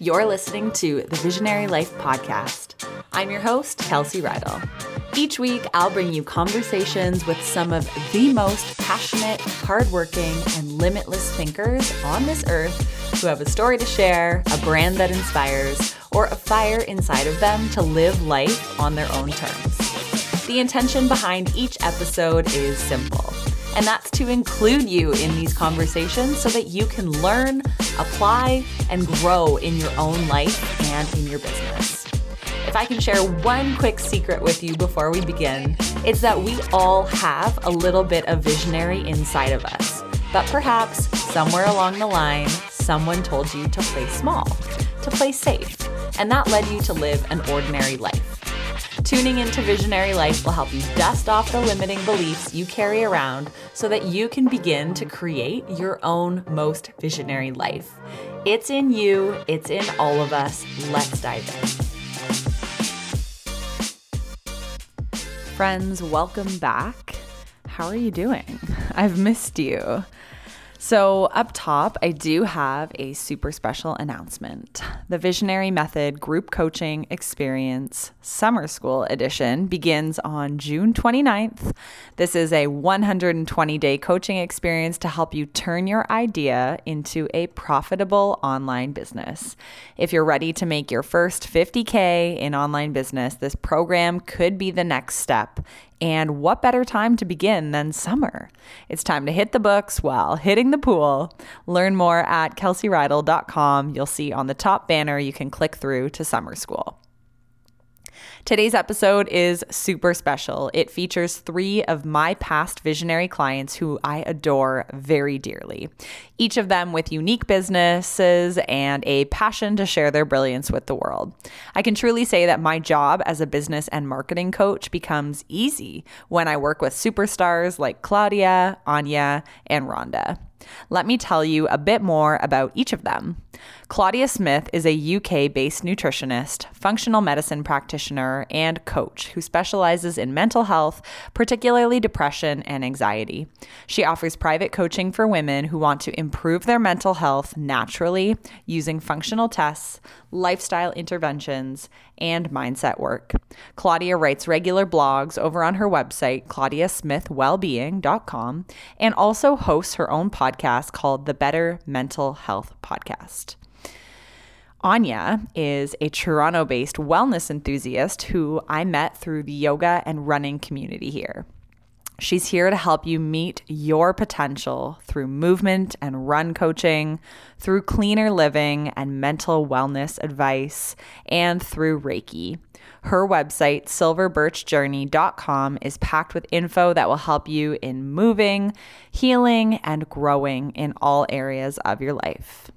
You're listening to the Visionary Life Podcast. I'm your host, Kelsey Riddle. Each week, I'll bring you conversations with some of the most passionate, hardworking, and limitless thinkers on this earth who have a story to share, a brand that inspires, or a fire inside of them to live life on their own terms. The intention behind each episode is simple, and that's to include you in these conversations so that you can learn, apply, and grow in your own life and in your business. If I can share one quick secret with you before we begin, it's that we all have a little bit of visionary inside of us, but perhaps somewhere along the line, someone told you to play small, to play safe, and that led you to live an ordinary life. Tuning into Visionary Life will help you dust off the limiting beliefs you carry around so that you can begin to create your own most visionary life. It's in you, it's in all of us. Let's dive in. Friends, welcome back. How are you doing? I've missed you. So up top, I do have a super special announcement. The Visionary Method Group Coaching Experience Summer School Edition begins on June 29th. This is a 120-day coaching experience to help you turn your idea into a profitable online business. If you're ready to make your first $50K in online business, this program could be the next step. And what better time to begin than summer? It's time to hit the books while hitting the pool. Learn more at KelseyRiedel.com. You'll see on the top banner you can click through to summer school. Today's episode is super special. It features three of my past visionary clients who I adore very dearly, each of them with unique businesses and a passion to share their brilliance with the world. I can truly say that my job as a business and marketing coach becomes easy when I work with superstars like Claudia, Anya, and Rhonda. Let me tell you a bit more about each of them. Claudia Smith is a UK-based nutritionist, functional medicine practitioner, and coach who specializes in mental health, particularly depression and anxiety. She offers private coaching for women who want to improve their mental health naturally using functional tests, lifestyle interventions, and mindset work. Claudia writes regular blogs over on her website, ClaudiaSmithWellbeing.com, and also hosts her own podcast called The Better Mental Health Podcast. Anya is a Toronto-based wellness enthusiast who I met through the yoga and running community here. She's here to help you meet your potential through movement and run coaching, through cleaner living and mental wellness advice, and through Reiki. Her website, SilverBirchJourney.com, is packed with info that will help you in moving, healing, and growing in all areas of your life.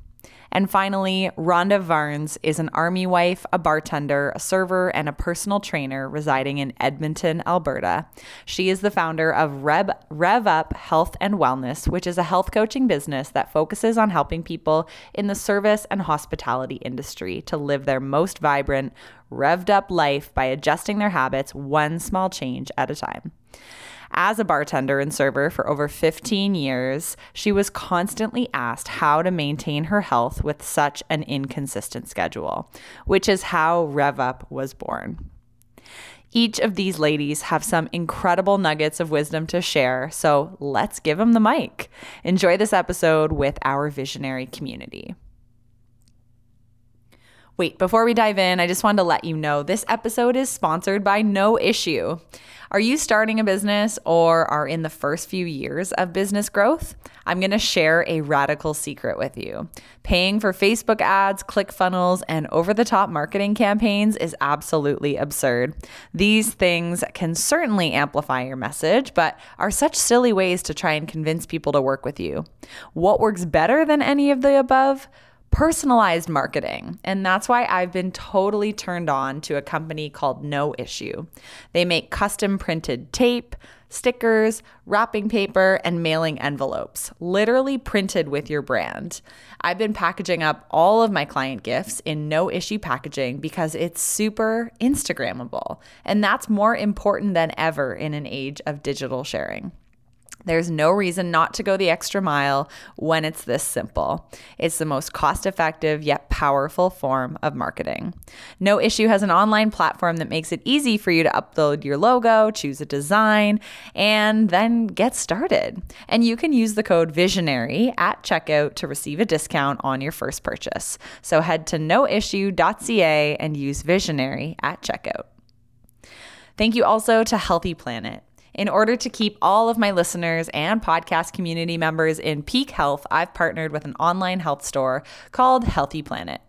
And finally, Rhonda Varnes is an army wife, a bartender, a server, and a personal trainer residing in Edmonton, Alberta. She is the founder of Rev Up Health and Wellness, which is a health coaching business that focuses on helping people in the service and hospitality industry to live their most vibrant, revved up life by adjusting their habits one small change at a time. As a bartender and server for over 15 years, she was constantly asked how to maintain her health with such an inconsistent schedule, which is how Rev Up was born. Each of these ladies have some incredible nuggets of wisdom to share, so let's give them the mic. Enjoy this episode with our visionary community. Wait, before we dive in, I just wanted to let you know this episode is sponsored by No Issue. Are you starting a business or are in the first few years of business growth? I'm going to share a radical secret with you. Paying for Facebook ads, ClickFunnels, and over-the-top marketing campaigns is absolutely absurd. These things can certainly amplify your message, but are such silly ways to try and convince people to work with you. What works better than any of the above? Personalized marketing. And that's why I've been totally turned on to a company called No Issue. They make custom printed tape, stickers, wrapping paper, and mailing envelopes, literally printed with your brand. I've been packaging up all of my client gifts in No Issue packaging because it's super Instagrammable. And that's more important than ever in an age of digital sharing. There's no reason not to go the extra mile when it's this simple. It's the most cost-effective yet powerful form of marketing. No Issue has an online platform that makes it easy for you to upload your logo, choose a design, and then get started. And you can use the code VISIONARY at checkout to receive a discount on your first purchase. So head to noissue.ca and use VISIONARY at checkout. Thank you also to Healthy Planet. In order to keep all of my listeners and podcast community members in peak health, I've partnered with an online health store called Healthy Planet.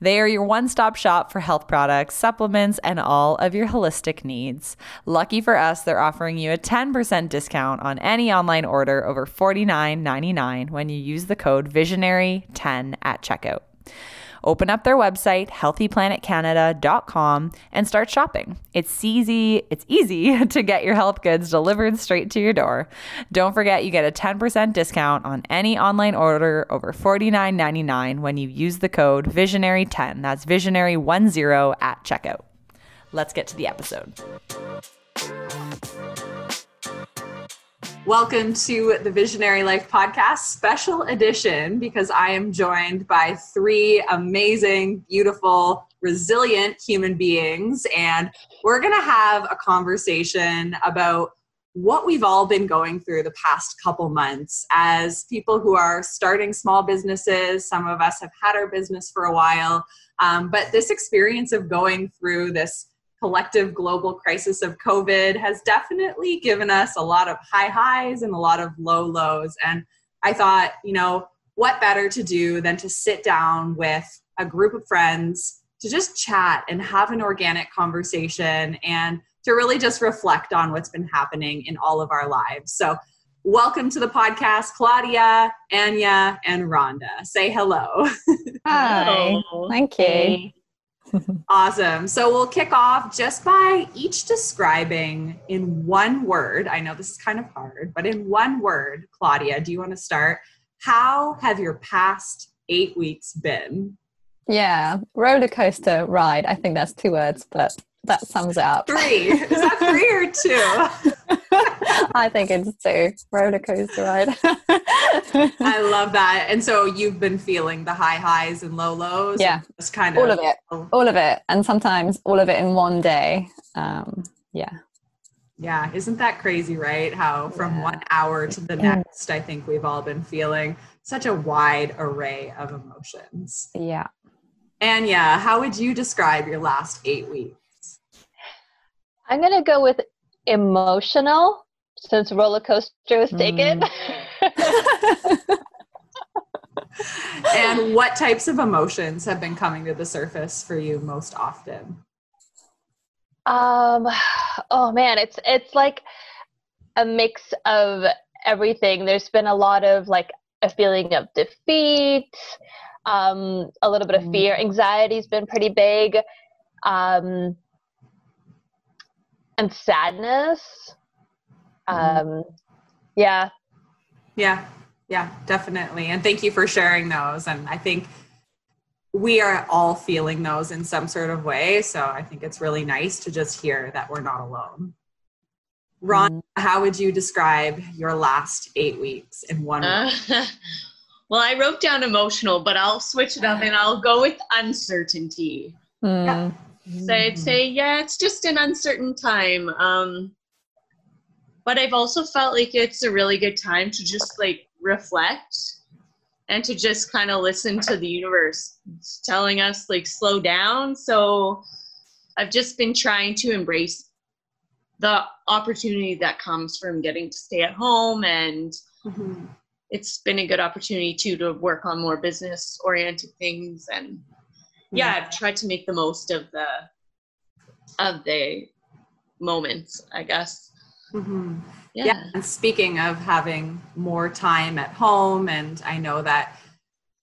They are your one-stop shop for health products, supplements, and all of your holistic needs. Lucky for us, they're offering you a 10% discount on any online order over $49.99 when you use the code VISIONARY10 at checkout. Open up their website, healthyplanetcanada.com, and start shopping. It's easy to get your health goods delivered straight to your door. Don't forget, you get a 10% discount on any online order over $49.99 when you use the code VISIONARY10. That's VISIONARY10 at checkout. Let's get to the episode. Welcome to the Visionary Life Podcast special edition, because I am joined by three amazing, beautiful, resilient human beings, and we're going to have a conversation about what we've all been going through the past couple months as people who are starting small businesses. Some of us have had our business for a while, but this experience of going through this collective global crisis of COVID has definitely given us a lot of high highs and a lot of low lows. And I thought, you know, what better to do than to sit down with a group of friends to just chat and have an organic conversation and to really just reflect on what's been happening in all of our lives. So welcome to the podcast, Claudia, Anya, and Rhonda. Say hello. Hi. Hello. Thank you. Awesome. So we'll kick off just by each describing in one word. I know this is kind of hard, but in one word, Claudia, do you want to start? How have your past 8 weeks been? Yeah, roller coaster ride. I think that's two words, but that sums it up. Three. Is that three or two? I think it's two. Roller coaster ride. I love that. And so you've been feeling the high highs and low lows. Yeah, it's kind of all of it, and sometimes all of it in one day. Yeah. Isn't that crazy, right? How from 1 hour to the next, I think we've all been feeling such a wide array of emotions. Yeah. Anya, how would you describe your last 8 weeks? I'm gonna go with emotional, since roller coaster was taken. And what types of emotions have been coming to the surface for you most often? It's like a mix of everything. There's been a lot of like a feeling of defeat, a little bit of fear. Anxiety's been pretty big. And sadness. Yeah, definitely. And thank you for sharing those. And I think we are all feeling those in some sort of way. So I think it's really nice to just hear that we're not alone. Ron, how would you describe your last 8 weeks in one word? Well, I wrote down emotional, but I'll switch it up and I'll go with uncertainty. Yeah. So I'd say, it's just an uncertain time. But I've also felt like it's a really good time to just like reflect and to just kind of listen to the universe. It's telling us like slow down. So I've just been trying to embrace the opportunity that comes from getting to stay at home. And it's been a good opportunity too to work on more business oriented things. And I've tried to make the most of the moments, I guess. And speaking of having more time at home, and I know that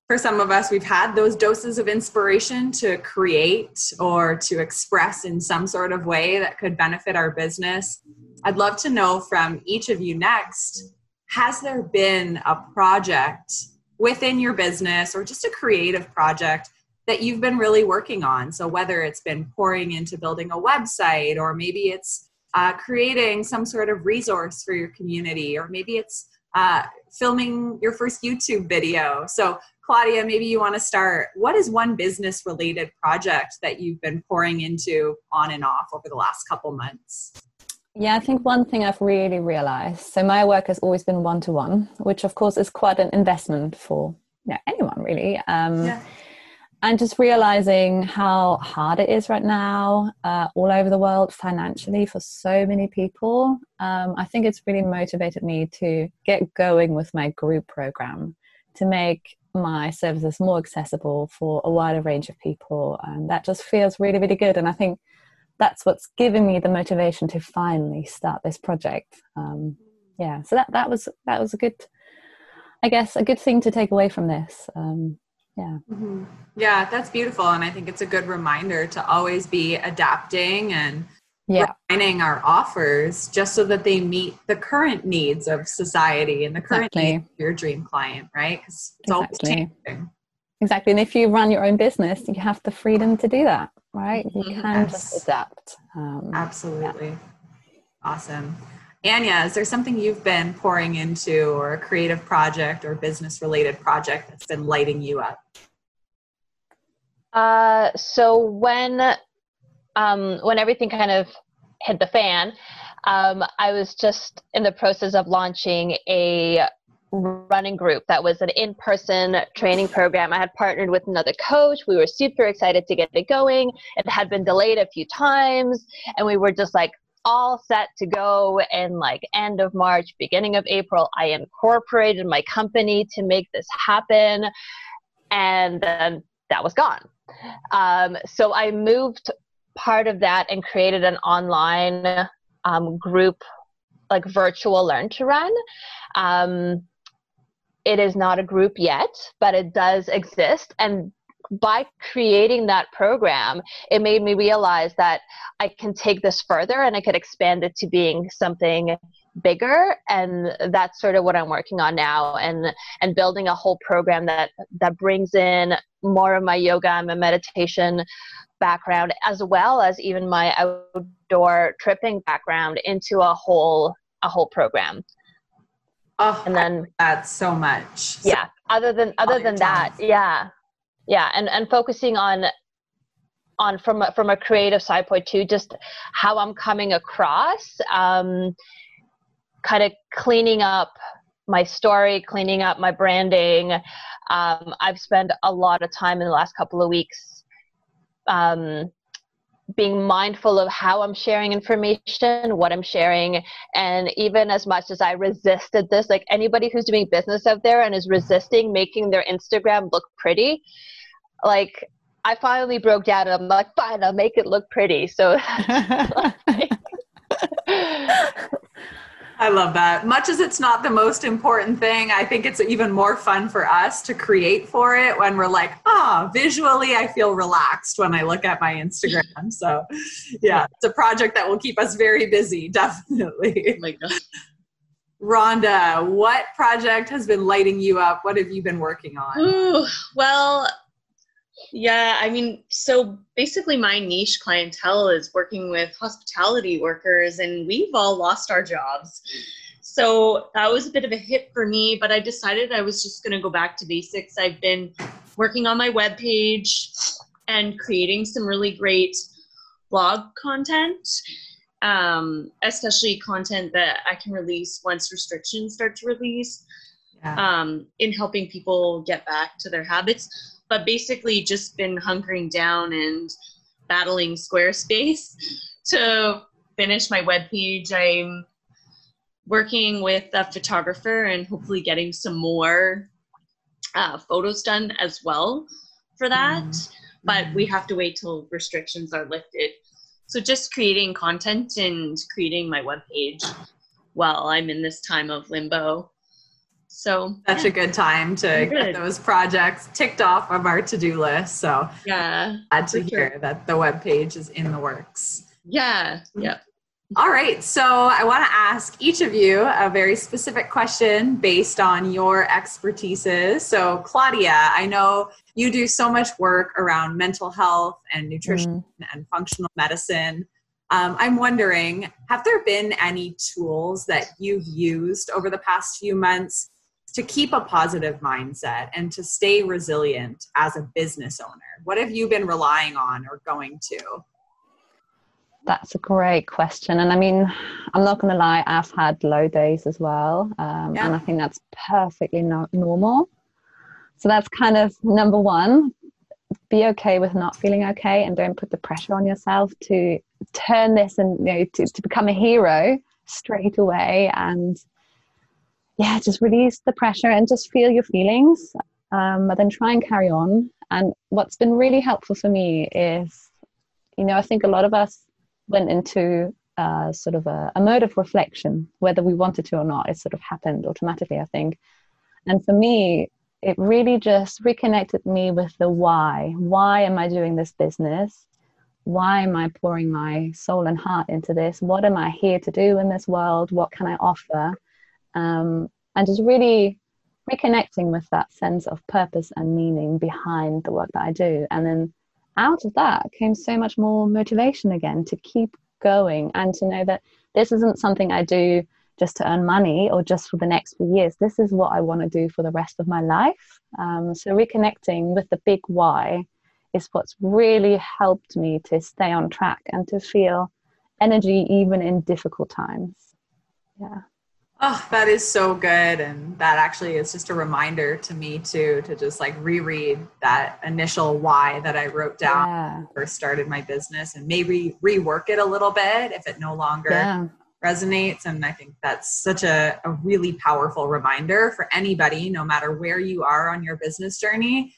for some of us, we've had those doses of inspiration to create or to express in some sort of way that could benefit our business. I'd love to know from each of you next, has there been a project within your business or just a creative project that you've been really working on? So whether it's been pouring into building a website, or maybe it's creating some sort of resource for your community, or maybe it's filming your first YouTube video. So Claudia, maybe you want to start. What is one business related project that you've been pouring into on and off over the last couple months? Yeah, I think one thing I've really realized, so my work has always been one-to-one, which of course is quite an investment for anyone really. And just realizing how hard it is right now, all over the world financially for so many people. I think it's really motivated me to get going with my group program to make my services more accessible for a wider range of people. And that just feels really, really good. And I think that's what's given me the motivation to finally start this project. So that was a good, I guess, a good thing to take away from this. Yeah, that's beautiful. And I think it's a good reminder to always be adapting and refining our offers just so that they meet the current needs of society and the current needs of your dream client, right? Because it's always changing. Exactly. And if you run your own business, you have the freedom to do that, right? You can just adapt. Absolutely. Yeah. Awesome. Anya, is there something you've been pouring into, or a creative project or business related project that's been lighting you up? So when everything kind of hit the fan, I was just in the process of launching a running group that was an in-person training program. I had partnered with another coach. We were super excited to get it going. It had been delayed a few times, and we were just like, all set to go. And like end of March, beginning of April, I incorporated my company to make this happen. And then that was gone. So I moved part of that and created an online group, like virtual learn to run. It is not a group yet, but it does exist. And by creating that program, it made me realize that I can take this further and I could expand it to being something bigger. And that's sort of what I'm working on now, and building a whole program that brings in more of my yoga and my meditation background, as well as even my outdoor tripping background, into a whole program. Oh, and then that's so much. Yeah. Other than that. Yeah. Yeah. And focusing on from a creative side point too, just how I'm coming across, kind of cleaning up my story, cleaning up my branding. I've spent a lot of time in the last couple of weeks, being mindful of how I'm sharing information, what I'm sharing. And even as much as I resisted this, like anybody who's doing business out there and is resisting making their Instagram look pretty, like I finally broke down and I'm like, fine, I'll make it look pretty. So I love that. Much as it's not the most important thing, I think it's even more fun for us to create for it when we're like, visually I feel relaxed when I look at my Instagram. So yeah, it's a project that will keep us very busy, definitely. Oh my gosh. Rhonda, what project has been lighting you up? What have you been working on? So basically my niche clientele is working with hospitality workers, and we've all lost our jobs. So that was a bit of a hit for me, but I decided I was just going to go back to basics. I've been working on my webpage and creating some really great blog content, especially content that I can release once restrictions start to release, in helping people get back to their habits. But basically just been hunkering down and battling Squarespace to finish my webpage. I'm working with a photographer and hopefully getting some more photos done as well for that. But we have to wait till restrictions are lifted. So just creating content and creating my webpage while I'm in this time of limbo. So that's a good time to get those projects ticked off of our to-do list. So glad to hear that the webpage is in the works. Yeah. Yep. All right. So I want to ask each of you a very specific question based on your expertises. So Claudia, I know you do so much work around mental health and nutrition and functional medicine. I'm wondering, have there been any tools that you've used over the past few months to keep a positive mindset and to stay resilient as a business owner? What have you been relying on or going to? That's a great question. And I mean, I'm not going to lie, I've had low days as well. And I think that's perfectly normal. So that's kind of number one. Be okay with not feeling okay, and don't put the pressure on yourself to turn this and, you know, to become a hero straight away. And yeah, just release the pressure and just feel your feelings, but then try and carry on. And what's been really helpful for me is, you know, I think a lot of us went into sort of a mode of reflection, whether we wanted to or not. It sort of happened automatically, I think. And for me, it really just reconnected me with the why. Why am I doing this business? Why am I pouring my soul and heart into this? What am I here to do in this world? What can I offer? And just really reconnecting with that sense of purpose and meaning behind the work that I do. And then out of that came so much more motivation again to keep going, and to know that this isn't something I do just to earn money or just for the next few years. This is what I want to do for the rest of my life. So reconnecting with the big why is what's really helped me to stay on track and to feel energy even in difficult times. Yeah. Oh, that is so good. And that actually is just a reminder to me too, to just like reread that initial why that I wrote down when I first started my business, and maybe rework it a little bit if it no longer resonates. And I think that's such a really powerful reminder for anybody, no matter where you are on your business journey.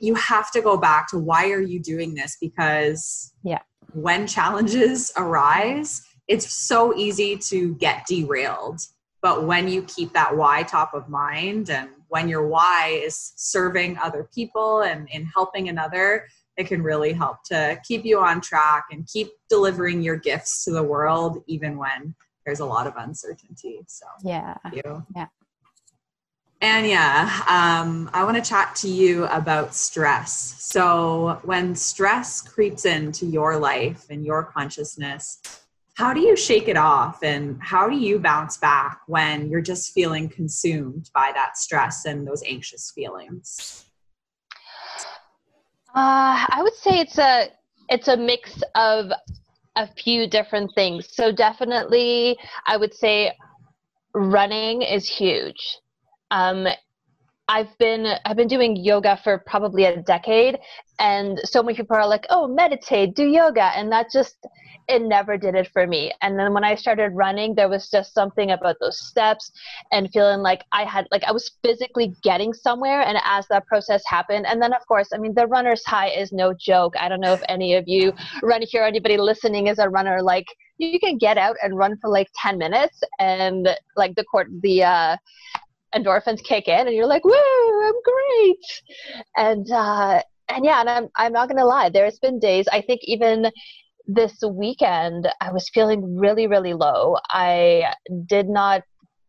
You have to go back to, why are you doing this? Because when challenges arise, it's so easy to get derailed. But when you keep that why top of mind, and when your why is serving other people and in helping another, it can really help to keep you on track and keep delivering your gifts to the world, even when there's a lot of uncertainty. So yeah. Anya, I want to chat to you about stress. So when stress creeps into your life and your consciousness, how do you shake it off, and how do you bounce back when you're just feeling consumed by that stress and those anxious feelings? I would say it's a mix of a few different things. So definitely, I would say running is huge. I've been doing yoga for probably a decade, and so many people are like, oh, meditate, do yoga. And that just, it never did it for me. And then when I started running, there was just something about those steps and feeling like I was physically getting somewhere. And as that process happened, and then of course, I mean, the runner's high is no joke. I don't know if any of you run here, anybody listening is a runner. Like, you can get out and run for like 10 minutes and like the endorphins kick in and you're like, woo, I'm great. And I'm not going to lie. There's been days, I think even this weekend, I was feeling really, really low. I did not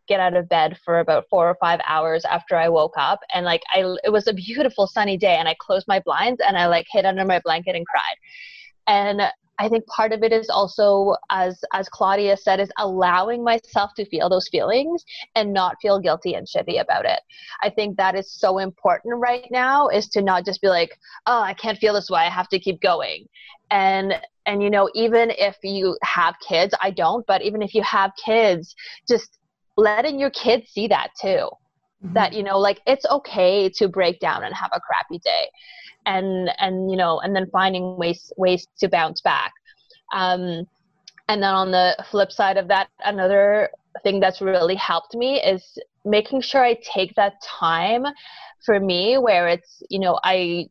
get out of bed for about 4 or 5 hours after I woke up. And like, it was a beautiful sunny day, and I closed my blinds and I like hid under my blanket and cried. And I think part of it is also, as Claudia said, is allowing myself to feel those feelings and not feel guilty and shitty about it. I think that is so important right now, is to not just be like, oh, I can't feel this way, I have to keep going. And you know, even if you have kids, I don't, but even if you have kids, just letting your kids see that too. Mm-hmm. That, you know, like, it's okay to break down and have a crappy day. And you know, and then finding ways to bounce back. And then on the flip side of that, another thing that's really helped me is making sure I take that time for me, where it's, you know, I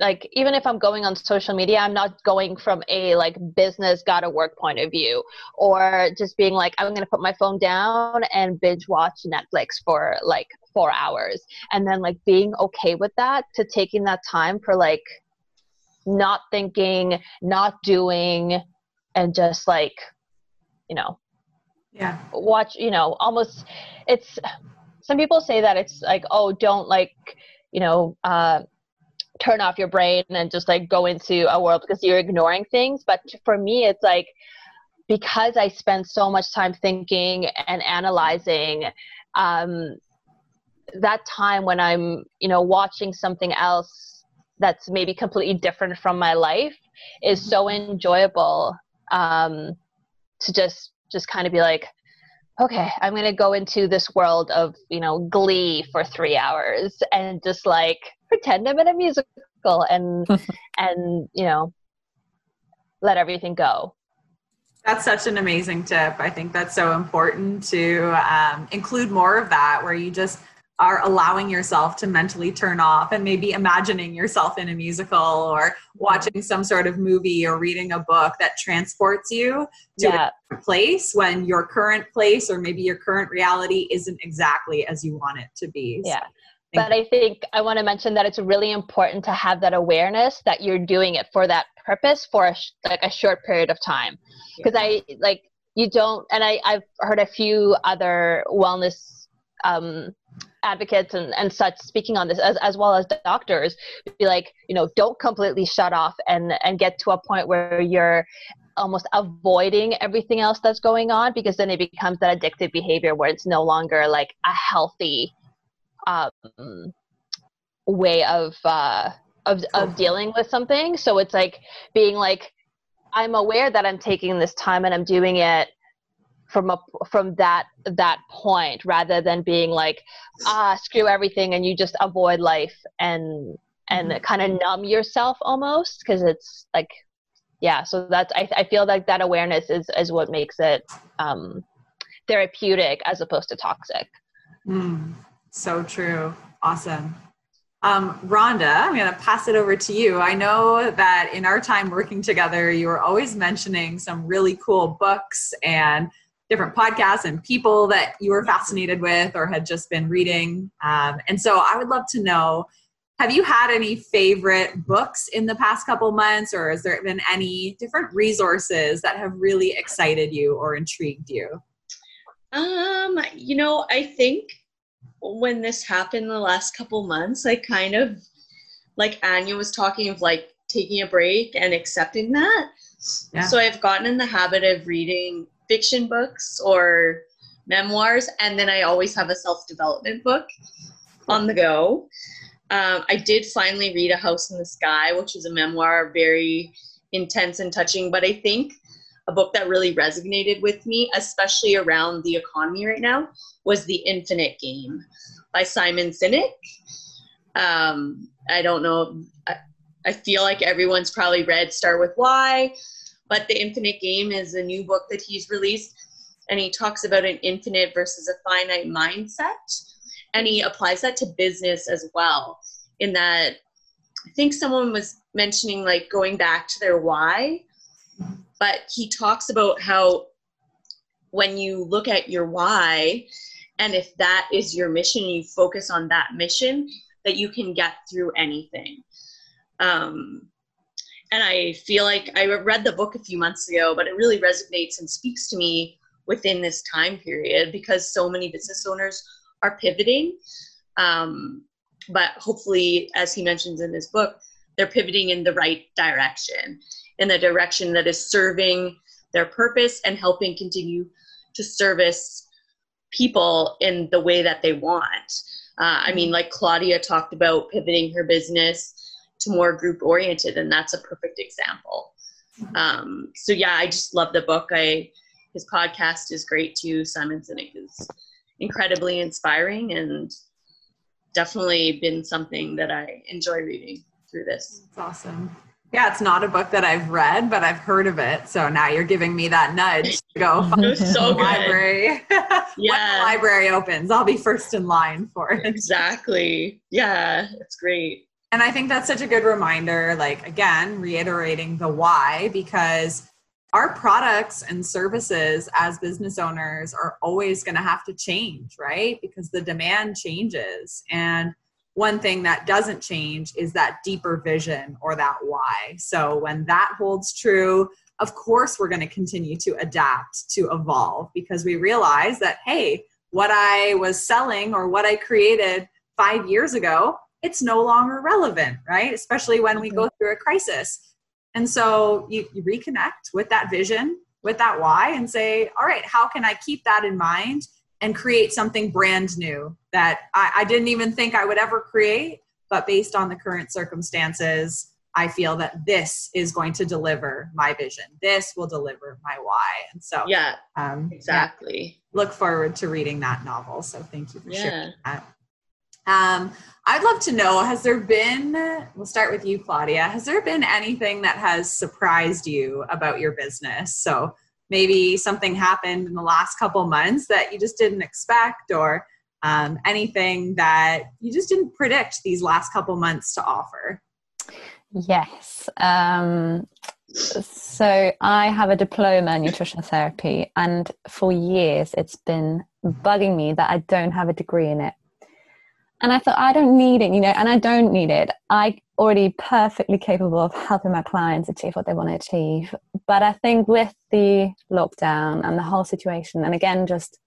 like, even if I'm going on social media, I'm not going from a like business gotta work point of view, or just being like, I'm gonna put my phone down and binge watch Netflix for like 4 hours. And then like being okay with that, to taking that time for like not thinking, not doing, and just like, you know, watch, you know, almost, it's, some people say that it's like, oh, don't like, you know, turn off your brain and just like go into a world because you're ignoring things. But for me, it's like, because I spend so much time thinking and analyzing, that time when I'm, you know, watching something else that's maybe completely different from my life is so enjoyable, to just kind of be like, okay, I'm going to go into this world of, you know, Glee for 3 hours and just like pretend I'm in a musical and, and, you know, let everything go. That's such an amazing tip. I think that's so important to include more of that, where you just are allowing yourself to mentally turn off and maybe imagining yourself in a musical or watching some sort of movie or reading a book that transports you to a place when your current place or maybe your current reality isn't exactly as you want it to be. Yeah. So but I think I want to mention that it's really important to have that awareness that you're doing it for that purpose for a short period of time. Because I've heard a few other wellness advocates and such speaking on this, as well as doctors, be like, you know, don't completely shut off and get to a point where you're almost avoiding everything else that's going on, because then it becomes that addictive behavior where it's no longer like a healthy way of dealing with something. So it's like being like, I'm aware that I'm taking this time and I'm doing it from that point, rather than being like, screw everything, and you just avoid life and kind of numb yourself almost. Cause it's like, yeah. So that's, I feel like that awareness is what makes it, therapeutic as opposed to toxic. So true. Awesome. Rhonda, I'm going to pass it over to you. I know that in our time working together, you were always mentioning some really cool books and different podcasts and people that you were fascinated with or had just been reading. And so I would love to know, have you had any favorite books in the past couple months, or has there been any different resources that have really excited you or intrigued you? You know, I think when this happened the last couple months, I kind of, like Anya was talking of, like, taking a break and accepting that. Yeah. So I've gotten in the habit of reading fiction books or memoirs, and then I always have a self-development book on the go. I did finally read A House in the Sky, which is a memoir, very intense and touching, but I think a book that really resonated with me, especially around the economy right now, was The Infinite Game by Simon Sinek. I don't know. I feel like everyone's probably read Start with Why, but The Infinite Game is a new book that he's released, and he talks about an infinite versus a finite mindset, and he applies that to business as well, in that I think someone was mentioning, like, going back to their why, but he talks about how when you look at your why, and if that is your mission, you focus on that mission, that you can get through anything. And I feel like I read the book a few months ago, but it really resonates and speaks to me within this time period, because so many business owners are pivoting. But hopefully, as he mentions in his book, they're pivoting in the right direction, in the direction that is serving their purpose and helping continue to service people in the way that they want. I mean, like Claudia talked about pivoting her business to more group oriented, and that's a perfect example. So yeah, I just love the book. His podcast is great too. Simon Sinek is incredibly inspiring, and definitely been something that I enjoy reading through this. That's awesome. Yeah, it's not a book that I've read, but I've heard of it. So now you're giving me that nudge to go find the library. Yeah. When the library opens, I'll be first in line for it. Exactly. Yeah, it's great. And I think that's such a good reminder, like, again, reiterating the why, because our products and services as business owners are always going to have to change, right? Because the demand changes. And one thing that doesn't change is that deeper vision or that why. So when that holds true, of course, we're going to continue to adapt, to evolve, because we realize that, hey, what I was selling or what I created 5 years ago it's no longer relevant, right? Especially when we go through a crisis. And so you reconnect with that vision, with that why, and say, all right, how can I keep that in mind and create something brand new that I didn't even think I would ever create, but based on the current circumstances, I feel that this is going to deliver my vision. This will deliver my why. And so, exactly. Yeah, look forward to reading that novel. So thank you for sharing that. I'd love to know, has there been, we'll start with you, Claudia, has there been anything that has surprised you about your business? So maybe something happened in the last couple months that you just didn't expect, or anything that you just didn't predict these last couple months to offer. Yes. So I have a diploma in nutritional therapy, and for years it's been bugging me that I don't have a degree in it. And I thought, I don't need it, and I don't need it. I'm already perfectly capable of helping my clients achieve what they want to achieve. But I think with the lockdown and the whole situation, and again, just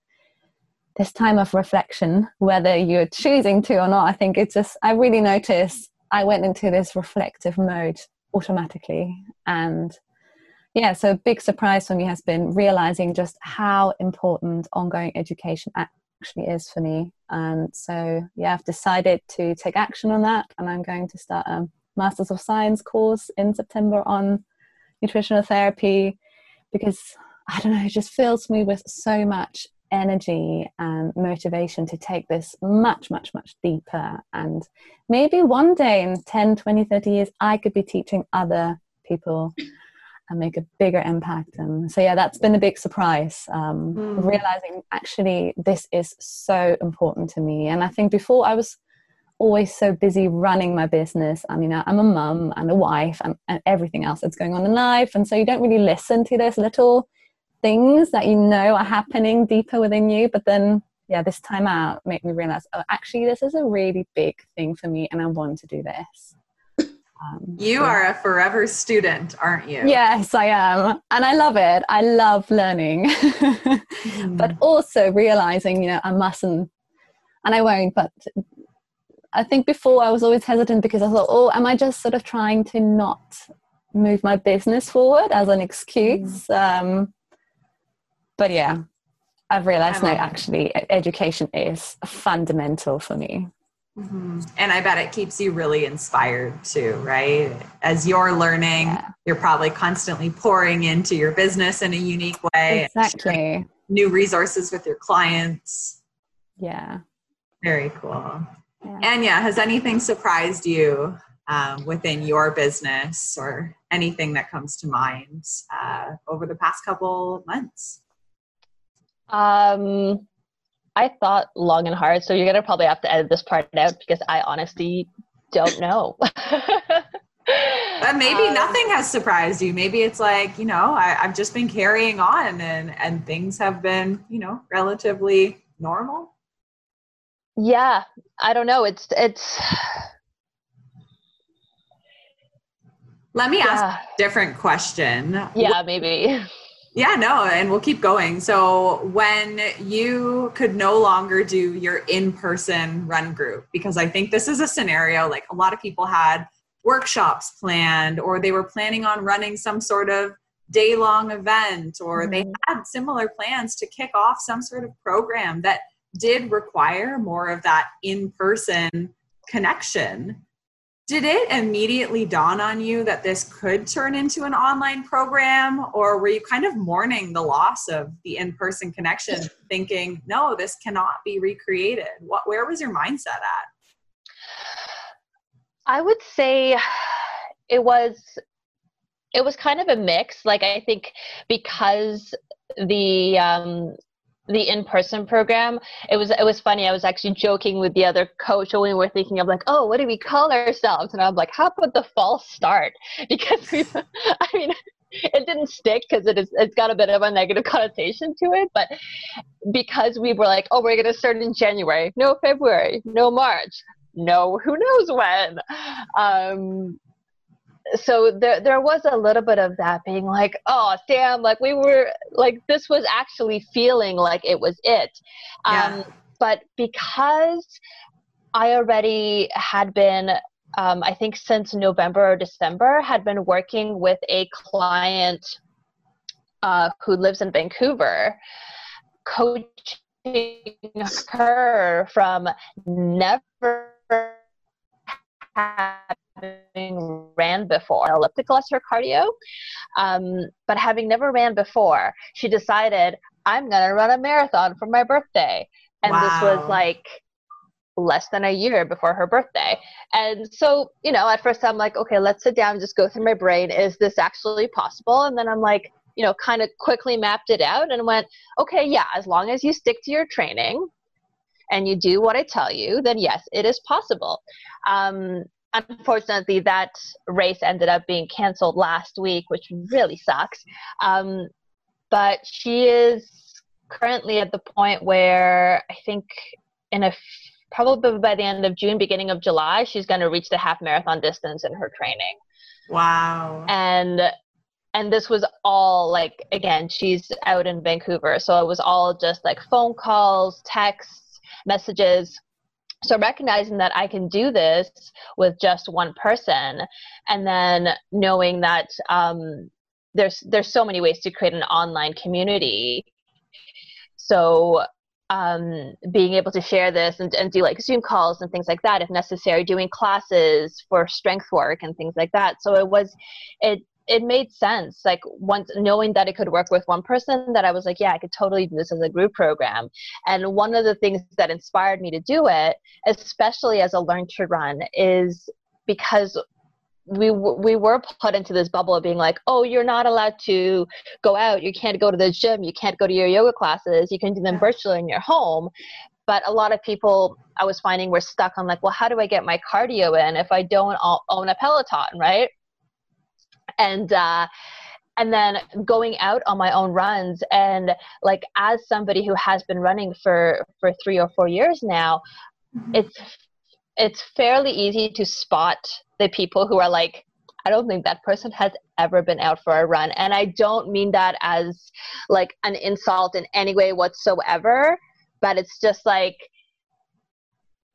this time of reflection, whether you're choosing to or not, I think it's just, I really noticed I went into this reflective mode automatically. And so a big surprise for me has been realizing just how important ongoing education actually is for me. And so, I've decided to take action on that. And I'm going to start a Masters of Science course in September on nutritional therapy, because I don't know, it just fills me with so much energy and motivation to take this much, much, much deeper. And maybe one day in 10, 20, 30 years, I could be teaching other people and make a bigger impact. And so, that's been a big surprise, realizing actually this is so important to me. And I think before I was always so busy running my business. I mean, I'm a mum and a wife and everything else that's going on in life. And so you don't really listen to those little things that are happening deeper within you. But then this time out made me realize, oh, actually this is a really big thing for me and I want to do this. You are a forever student, aren't you? Yes, I am, and I love it. I love learning. But also realizing I mustn't and I won't. But I think before I was always hesitant because I thought, oh, am I just sort of trying to not move my business forward as an excuse? But I've realized now actually education is fundamental for me. And I bet it keeps you really inspired too, right? As you're learning, you're probably constantly pouring into your business in a unique way. Exactly. New resources with your clients. Yeah. Very cool. Yeah. Anya, has anything surprised you within your business, or anything that comes to mind over the past couple months? I thought long and hard, so you're going to probably have to edit this part out because I honestly don't know. But maybe nothing has surprised you. Maybe it's like, I've just been carrying on and things have been, relatively normal. Yeah. I don't know. It's let me ask a different question. Yeah, maybe. Yeah, no, and we'll keep going. So when you could no longer do your in-person run group, because I think this is a scenario, like a lot of people had workshops planned, or they were planning on running some sort of day-long event, or they had similar plans to kick off some sort of program that did require more of that in-person connection. Did it immediately dawn on you that this could turn into an online program, or were you kind of mourning the loss of the in-person connection, thinking, no, this cannot be recreated? Where was your mindset at? I would say it was kind of a mix. Like, I think because the in-person program, it was funny. I was actually joking with the other coach when we were thinking of like, oh, what do we call ourselves? And I'm like, how about the false start? Because it didn't stick because it's got a bit of a negative connotation to it. But because we were like, oh, we're going to start in January, no February, no March, no who knows when. So there was a little bit of that being like, oh, damn, like we were like, this was actually feeling like it was it. But because I already had been, I think since November or December, had been working with a client who lives in Vancouver, coaching her from never having ran before. Elliptical as her cardio, but having never ran before, she decided, I'm going to run a marathon for my birthday. And This was like less than a year before her birthday. And so, you know, at first I'm like, okay, let's sit down and just go through my brain. Is this actually possible? And then I'm like, you know, kind of quickly mapped it out and went, okay, yeah, as long as you stick to your training and you do what I tell you, then yes, it is possible. Unfortunately, that race ended up being canceled last week, which really sucks. But she is currently at the point where I think probably by the end of June, beginning of July, she's going to reach the half marathon distance in her training. Wow. And this was all like, again, she's out in Vancouver. So it was all just like phone calls, texts, messages. So recognizing that I can do this with just one person, and then knowing that there's so many ways to create an online community. So being able to share this and do like Zoom calls and things like that, if necessary, doing classes for strength work and things like that. So it made sense. Like once knowing that it could work with one person, that I was like, yeah, I could totally do this as a group program. And one of the things that inspired me to do it, especially as a learn to run, is because we were put into this bubble of being like, oh, you're not allowed to go out. You can't go to the gym. You can't go to your yoga classes. You can do them virtually in your home. But a lot of people I was finding were stuck on like, well, how do I get my cardio in if I don't own a Peloton, right? And then going out on my own runs, and like as somebody who has been running for 3 or 4 years now, mm-hmm. It's fairly easy to spot the people who are like, I don't think that person has ever been out for a run. And I don't mean that as like an insult in any way whatsoever, but it's just like,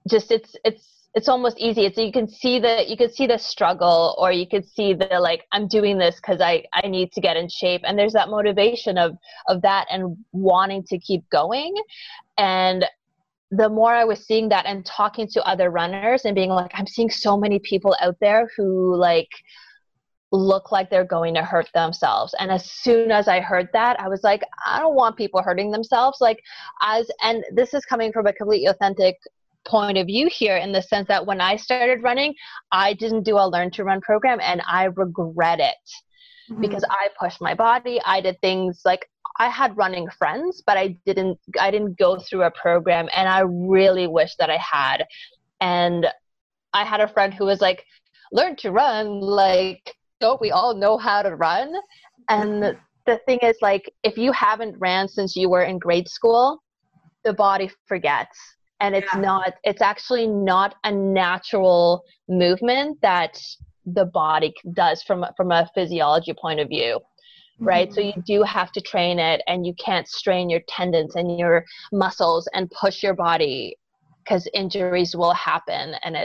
just it's almost easy. It's, you can see the struggle, or you could see the, like, I'm doing this because I need to get in shape. And there's that motivation of that and wanting to keep going. And the more I was seeing that and talking to other runners and being like, I'm seeing so many people out there who like look like they're going to hurt themselves. And as soon as I heard that, I was like, I don't want people hurting themselves. Like and this is coming from a completely authentic point of view here, in the sense that when I started running, I didn't do a learn to run program, and I regret it. Mm-hmm. Because I pushed my body. I did things like, I had running friends, but I didn't go through a program, and I really wish that I had. And I had a friend who was like, learn to run, like, don't we all know how to run? And the thing is, like, if you haven't ran since you were in grade school, the body forgets. And it's actually not a natural movement that the body does from a physiology point of view. Right? So you do have to train it, and you can't strain your tendons and your muscles and push your body, because injuries will happen. And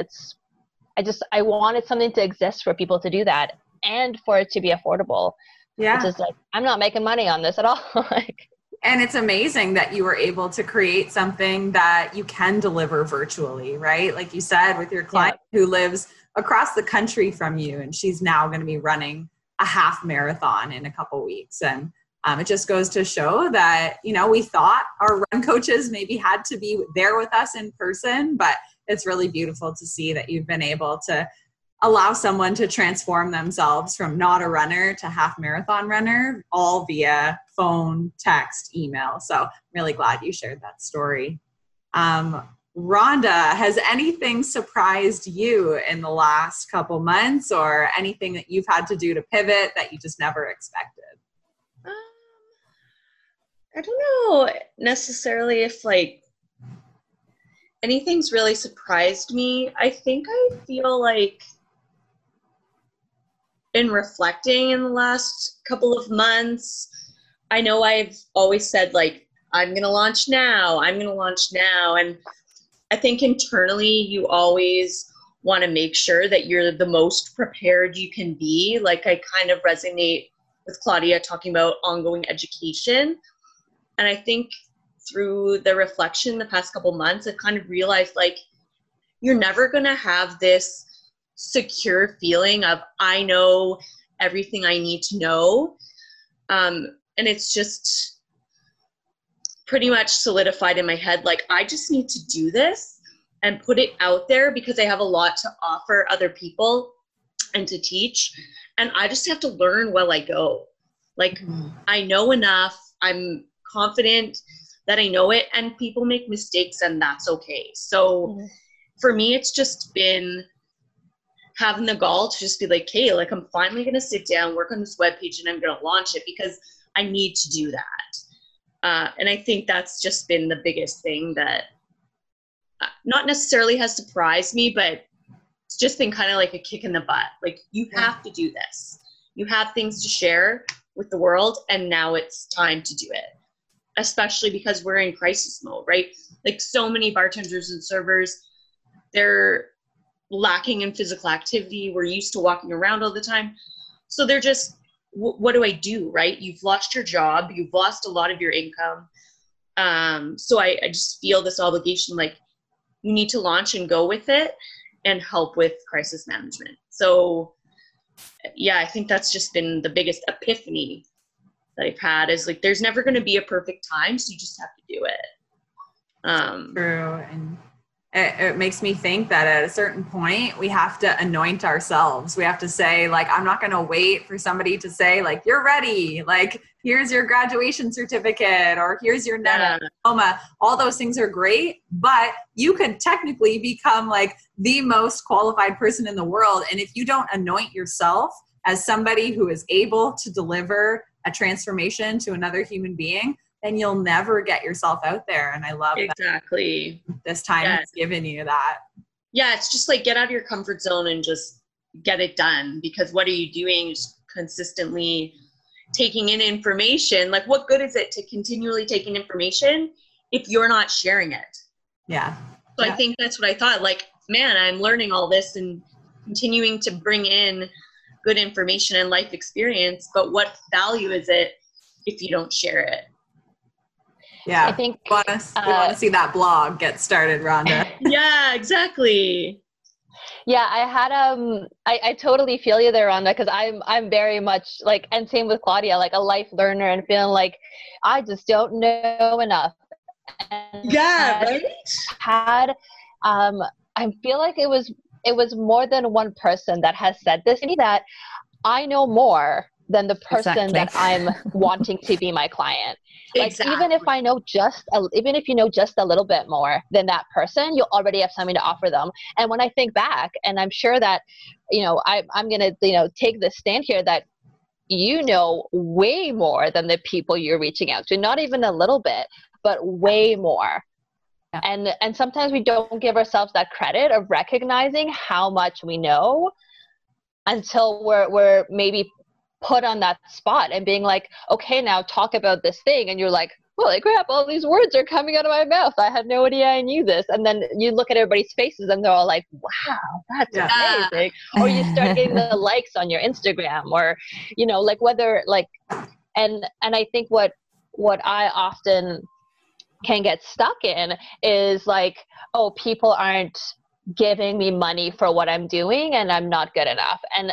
I wanted something to exist for people to do that, and for it to be affordable. Yeah. Which is like, I'm not making money on this at all. And it's amazing that you were able to create something that you can deliver virtually, right? Like you said, with your client who lives across the country from you, and she's now going to be running a half marathon in a couple weeks. And it just goes to show that, you know, we thought our run coaches maybe had to be there with us in person, but it's really beautiful to see that you've been able to allow someone to transform themselves from not a runner to half marathon runner, all via phone, text, email. So I'm really glad you shared that story. Rhonda, has anything surprised you in the last couple months, or anything that you've had to do to pivot that you just never expected? I don't know necessarily if like anything's really surprised me. I think I feel like in reflecting in the last couple of months, I know I've always said like, I'm going to launch now, and I think internally you always want to make sure that you're the most prepared you can be. Like, I kind of resonate with Claudia talking about ongoing education. And I think through the reflection the past couple months, I've kind of realized, like, you're never going to have this secure feeling of, I know everything I need to know. And it's just pretty much solidified in my head, like, I just need to do this and put it out there because I have a lot to offer other people and to teach. And I just have to learn while I go. Like, I know enough. I'm confident that I know it, and people make mistakes, and that's okay. So for me, it's just been having the gall to just be like, hey, like, I'm finally going to sit down, work on this webpage, and I'm going to launch it because I need to do that. And I think that's just been the biggest thing that not necessarily has surprised me, but it's just been kind of like a kick in the butt. Like, you have to do this. You have things to share with the world, and now it's time to do it, especially because we're in crisis mode, right? Like, so many bartenders and servers, they're lacking in physical activity. We're used to walking around all the time. So they're just, what do I do, right? You've lost your job. You've lost a lot of your income. So I just feel this obligation, like, you need to launch and go with it and help with crisis management. So yeah, I think that's just been the biggest epiphany that I've had, is like, there's never going to be a perfect time. So you just have to do it. True. And it makes me think that at a certain point, we have to anoint ourselves. We have to say, like, I'm not going to wait for somebody to say, like, you're ready. Like, here's your graduation certificate, or here's your diploma. All those things are great, but you could technically become, like, the most qualified person in the world. And if you don't anoint yourself as somebody who is able to deliver a transformation to another human being, and you'll never get yourself out there. And I love exactly that this time has given you that. Yeah, it's just like, get out of your comfort zone and just get it done. Because what are you doing? Just consistently taking in information. Like, what good is it to continually take in information if you're not sharing it? Yeah. So I think that's what I thought. Like, man, I'm learning all this and continuing to bring in good information and life experience. But what value is it if you don't share it? Yeah, I think we want to see that blog get started, Rhonda. Yeah, exactly. Yeah, I had I totally feel you there, Rhonda, because I'm very much like, and same with Claudia, like, a life learner and feeling like I just don't know enough. And I feel like it was more than one person that has said this to me, that I know more than the person that I'm wanting to be my client. Like, even if I know even if you know just a little bit more than that person, you'll already have something to offer them. And when I think back, and I'm sure that, you know, I'm going to, you know, take this stand here that you know way more than the people you're reaching out to, not even a little bit, but way more. Yeah. And sometimes we don't give ourselves that credit of recognizing how much we know until we're maybe put on that spot and being like, okay, now talk about this thing. And you're like, holy crap, all these words are coming out of my mouth. I had no idea I knew this. And then you look at everybody's faces and they're all like, wow, that's amazing. Or you start getting the likes on your Instagram, or, you know, like, whether like, and I think what I often can get stuck in is like, oh, people aren't giving me money for what I'm doing and I'm not good enough. And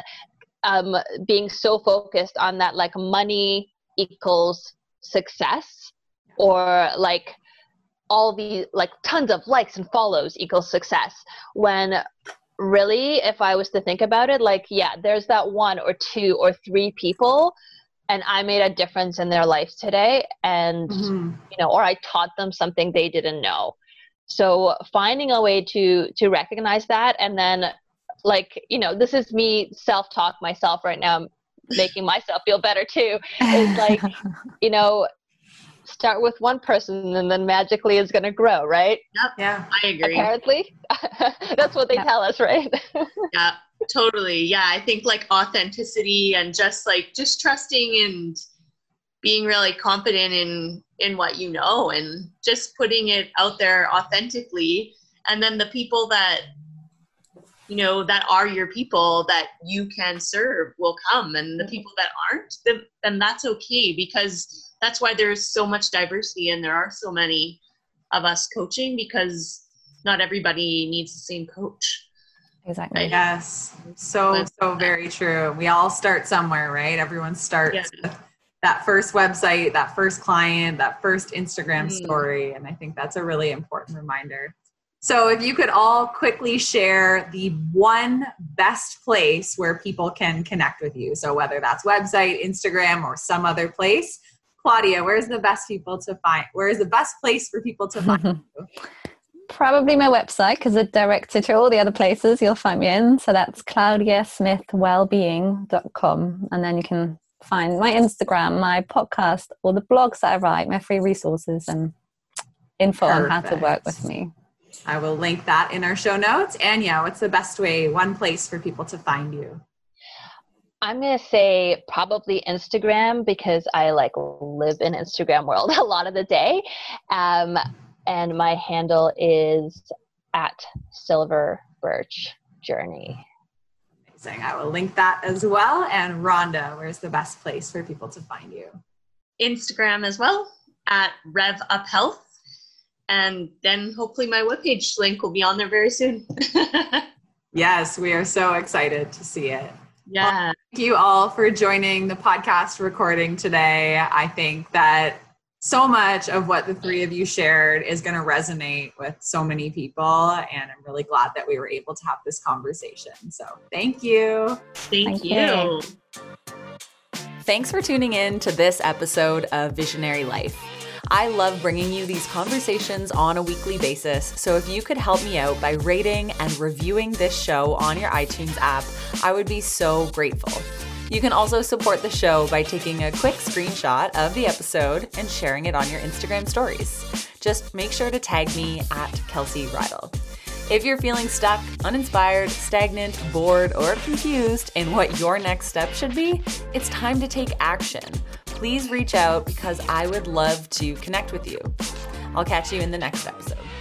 being so focused on that, like, money equals success, or like all the, like, tons of likes and follows equals success. When really, if I was to think about it, like, yeah, there's that one or two or three people, and I made a difference in their life today. And, you know, or I taught them something they didn't know. So finding a way to recognize that, and then, like, you know, this is me self-talk myself right now, making myself feel better too. It's like, you know, start with one person and then magically it's going to grow, right? Yep. Yeah, I agree. Apparently. That's what they tell us, right? Yeah, totally. Yeah, I think, like, authenticity and just, like, just trusting and being really confident in what you know, and just putting it out there authentically And then the people that, you know, that are your people that you can serve will come, and the people that aren't, then that's okay, because that's why there's so much diversity and there are so many of us coaching, because not everybody needs the same coach. Exactly. Right? Yes. So very true. We all start somewhere, right? Everyone starts with that first website, that first client, that first Instagram story. And I think that's a really important reminder. So if you could all quickly share the one best place where people can connect with you. So whether that's website, Instagram, or some other place, Claudia, where's the best place for people to find you? Probably my website, because it directs you to all the other places you'll find me in. So that's ClaudiaSmithWellbeing.com. And then you can find my Instagram, my podcast, all the blogs that I write, my free resources and info on how to work with me. I will link that in our show notes. Anya, what's the best way, one place for people to find you? I'm going to say probably Instagram, because I live in Instagram world a lot of the day. And my handle is @SilverBirchJourney. Amazing. I will link that as well. And Rhonda, where's the best place for people to find you? Instagram as well, @RevUpHealth. And then hopefully my webpage link will be on there very soon. Yes, we are so excited to see it. Yeah. Well, thank you all for joining the podcast recording today. I think that so much of what the three of you shared is going to resonate with so many people. And I'm really glad that we were able to have this conversation. So thank you. Thank you. Thanks for tuning in to this episode of Visionary Life. I love bringing you these conversations on a weekly basis, so if you could help me out by rating and reviewing this show on your iTunes app, I would be so grateful. You can also support the show by taking a quick screenshot of the episode and sharing it on your Instagram stories. Just make sure to tag me @KelseyRiedel. If you're feeling stuck, uninspired, stagnant, bored, or confused in what your next step should be, it's time to take action. Please reach out because I would love to connect with you. I'll catch you in the next episode.